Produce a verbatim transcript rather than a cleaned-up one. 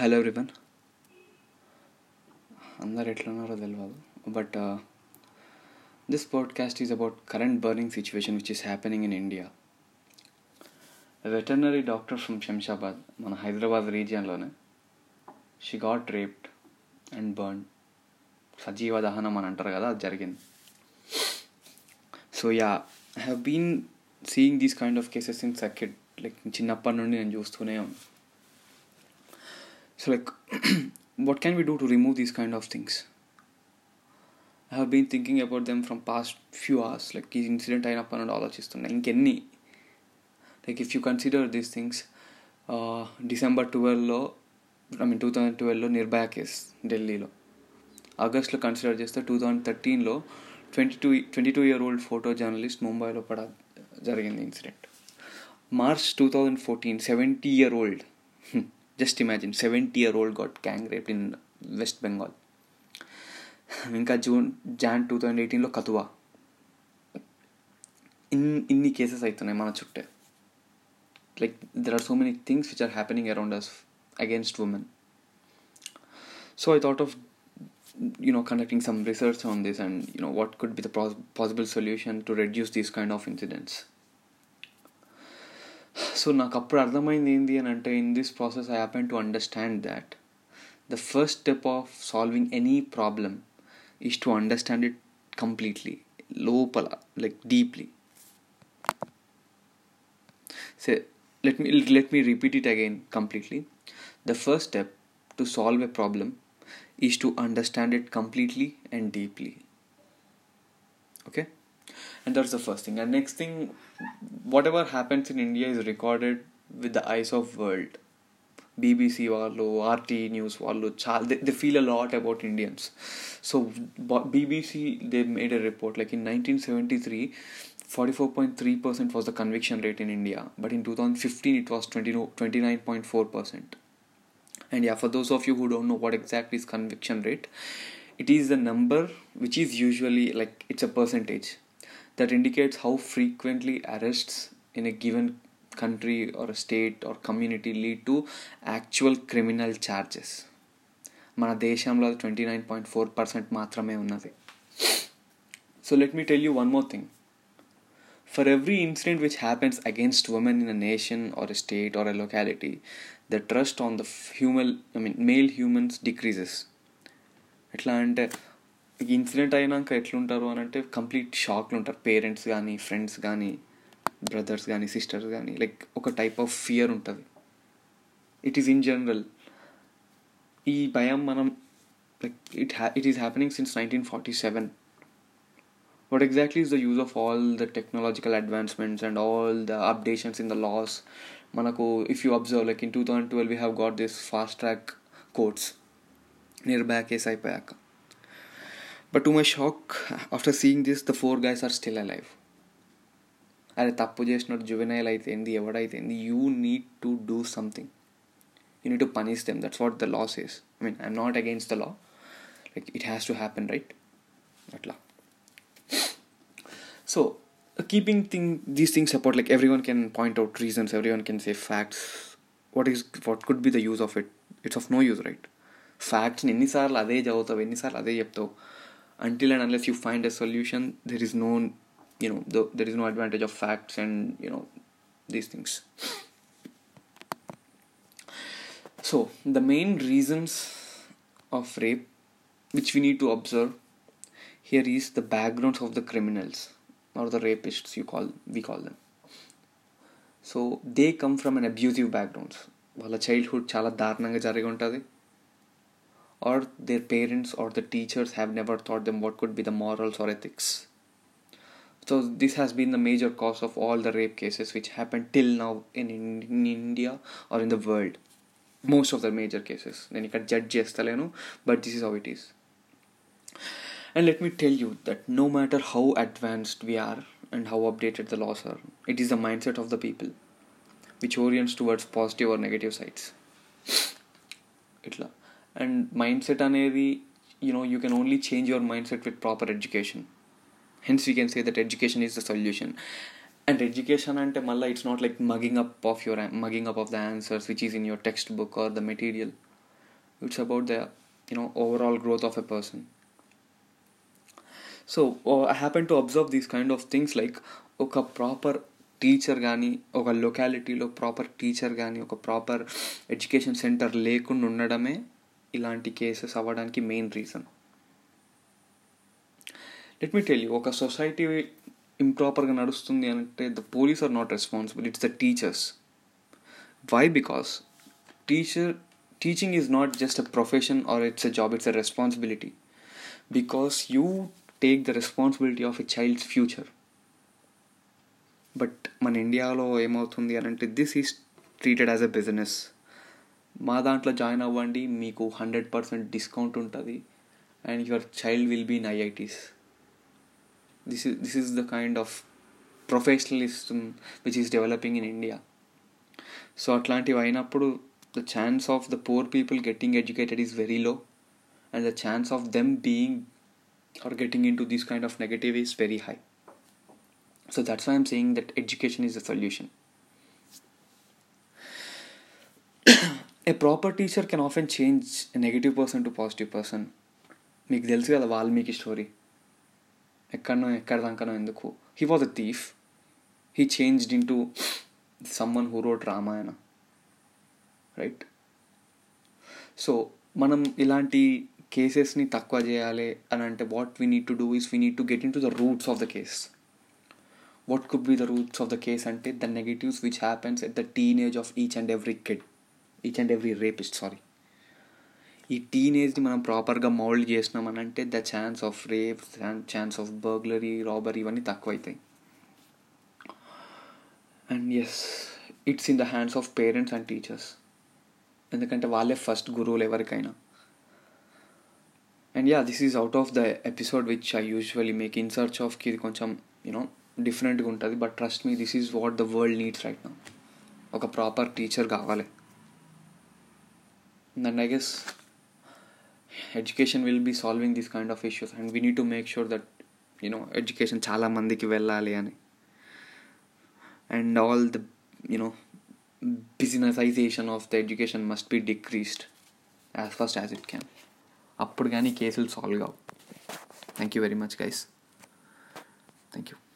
Hello everyone, అందరు ఎట్లున్నారో తెలియదు, but this podcast is about current burning situation which is happening in India. Veterinary doctor from Shamshabad, మన హైదరాబాద్ రీజియన్లోనే, she got raped and burn. సజీవ దహనం అని అంటారు కదా, అది జరిగింది. So yeah, I have been seeing these kind of cases in circuit, like చిన్నప్పటి నుండి నేను చూస్తూనే ఉన్నాను. So like, what can we do to remove these kind of things? I have been thinking about them from past few hours. Like, this incident I have been thinking about. Like, if you consider these things, uh, December twelfth, I mean twenty twelve, Nirbhaya case, Delhi. August, consider చేస్తే twenty thirteen, twenty-two year old photo journalist Mumbai పడ జరిగింది incident. March twenty fourteen, seventy year old. Just imagine, seventy year old got gang raped in West Bengal. ఇంకా June జాన్ two thousand ఎయిటీన్లో Kathua. In ఇన్ని cases అవుతున్నాయి మన చుట్టే. Like there are so many things which are happening around us against women. So I thought of you know conducting some research on this and you know what could be the pos- possible solution to reduce these kind of incidents. So నాకు అప్పుడు అర్థమైంది ఏంటి అని అంటే, in this process I happen to understand that the first step of solving any problem is to understand it completely, లోపల, like deeply. So let me let me repeat it again, completely. The first step to solve a problem is to understand it completely and deeply. Okay, and that's the first thing. And next thing, whatever happens in India is recorded with the eyes of world. B B C వాళ్ళు, R T news వాళ్ళు, చాలా they, they feel a lot about Indians. So B B C, they made a report like in nineteen seventy-three forty-four point three percent was the conviction rate in India, but in twenty fifteen it was twenty-nine point four percent. And yeah, for those of you who don't know what exactly is conviction rate, it is the number which is usually, like, it's a percentage that indicates how frequently arrests in a given country or a state or community lead to actual criminal charges. మన దేశంలో twenty-nine point four percent మాత్రమే ఉన్నది. So let me tell you one more thing. For every incident which happens against women in a nation or a state or a locality, the trust on the human, I mean male humans decreases. ఎట్లా అంటే, incident అయినాక ఎట్లుంటారు అని అంటే complete షాక్లు ఉంటారు. Parents కానీ, friends కానీ, brothers కానీ, సిస్టర్స్ కానీ, లైక్ ఒక టైప్ ఆఫ్ ఫియర్ ఉంటుంది. It is in general. ఈ భయం మనం లైక్ ఇట్ హ్యా it is happening since nineteen forty seven. What exactly is the use of all the technological advancements and all the updations in the laws? మనకు if you observe, like in two thousand twelve we have got this fast track courts Nirbhaya case అయిపోయాక. But to my shock, after seeing this, the four guys are still alive. అరే తప్పు చేసినట్టు juvenile అయితే ఏంది, ఎవడైతే ఏంది, you need to do something, you need to punish them. That's what the law says. I mean, I'm not against the law, like it has to happen, right? అట్లా. So keeping thing these things apart, like every one can point out reasons, every one can say facts. What is what could be the use of it? It's of no use, right? ఫ్యాక్ట్స్ని ఎన్నిసార్లు అదే చదువుతావు, ఎన్నిసార్లు అదే చెప్తావు? Until and unless you find a solution, there is no, you know, the, there is no advantage of facts and, you know, these things. So, the main reasons of rape, which we need to observe here, is the backgrounds of the criminals, or the rapists, you call, we call them. So, they come from an abusive background. Vala childhood chala darnanga jarigi untadi. Or their parents or the teachers have never taught them what could be the morals or ethics. So this has been the major cause of all the rape cases which happened till now in, in, in India or in the world. Most of the major cases. Then you can judge yestaleno, but this is how it is. And let me tell you that no matter how advanced we are and how updated the laws are, it is the mindset of the people which orients towards positive or negative sides. Itla. And mind set అనేది, you know, you can only change your mind set with proper education. Hence you can say that education is the solution. And education అంటే మళ్ళీ it's not like mugging up of your mugging up of the answers which is in your text book or the material. It's about the, you know, overall growth of a person. So uh, I happen to observe these kind of things, like ఒక proper teacher కానీ, ఒక లొకాలిటీలో proper teacher కానీ, ఒక proper education centre లేకుండా ఉండడమే ఇలాంటి cases అవ్వడానికి main reason. Let me tell you, ఒక సొసైటీ ఇంప్రాపర్గా నడుస్తుంది అంటే the police are not responsible, it's the teachers. Why? Because teacher teaching is not just a profession or it's a job, it's a responsibility. Because you take the responsibility of a child's future. But మన ఇండియాలో ఏమవుతుంది అని అంటే, this is treated as a business. మా దాంట్లో join అవ్వండి, మీకు hundred percent discount ఉంటుంది, and your child will be in IITs. This is this is the kind of professionalism which is developing in India. So అట్లాంటివి అయినప్పుడు the chance of the poor people getting educated is very low, and the chance of them being or getting in to this kind of negative is very high. So that's why I'm saying that education is the solution. A proper teacher can often change a negative person to positive person. Meek telusu kada Valmiki story, ekkano ekkadankano enduku, he was a thief, he changed into someone who wrote Ramayana, right? So manam ilanti cases ni takva cheyale anante what we need to do is we need to get into the roots of the case. What could be the roots of the case ante, the negatives which happens at the teenage of each and every kid, each and every rapist, sorry. ఈ టీనేజ్ని మనం ప్రాపర్గా mould చేసినామని అంటే the chance of rape, chance of burglary, robbery ఇవన్నీ తక్కువైతాయి. And yes, it's in the hands of parents and teachers, ఎందుకంటే వాళ్ళే ఫస్ట్ గురువులు ఎవరికైనా. And yeah, this is out of the episode which I usually make in search ఆఫ్కి. ఇది కొంచెం you know డిఫరెంట్గా ఉంటుంది, but trust me, this is what the world needs right now. ఒక ప్రాపర్ టీచర్ కావాలి, and I guess education will be solving this kind of issues. And we need to make sure that you know education చాలామందికి వెళ్ళాలి అని. And all the you know businessization of the education must be decreased as fast as it can. అప్పుడు కానీ కేసులు solve కావు. Thank you very much guys, thank you.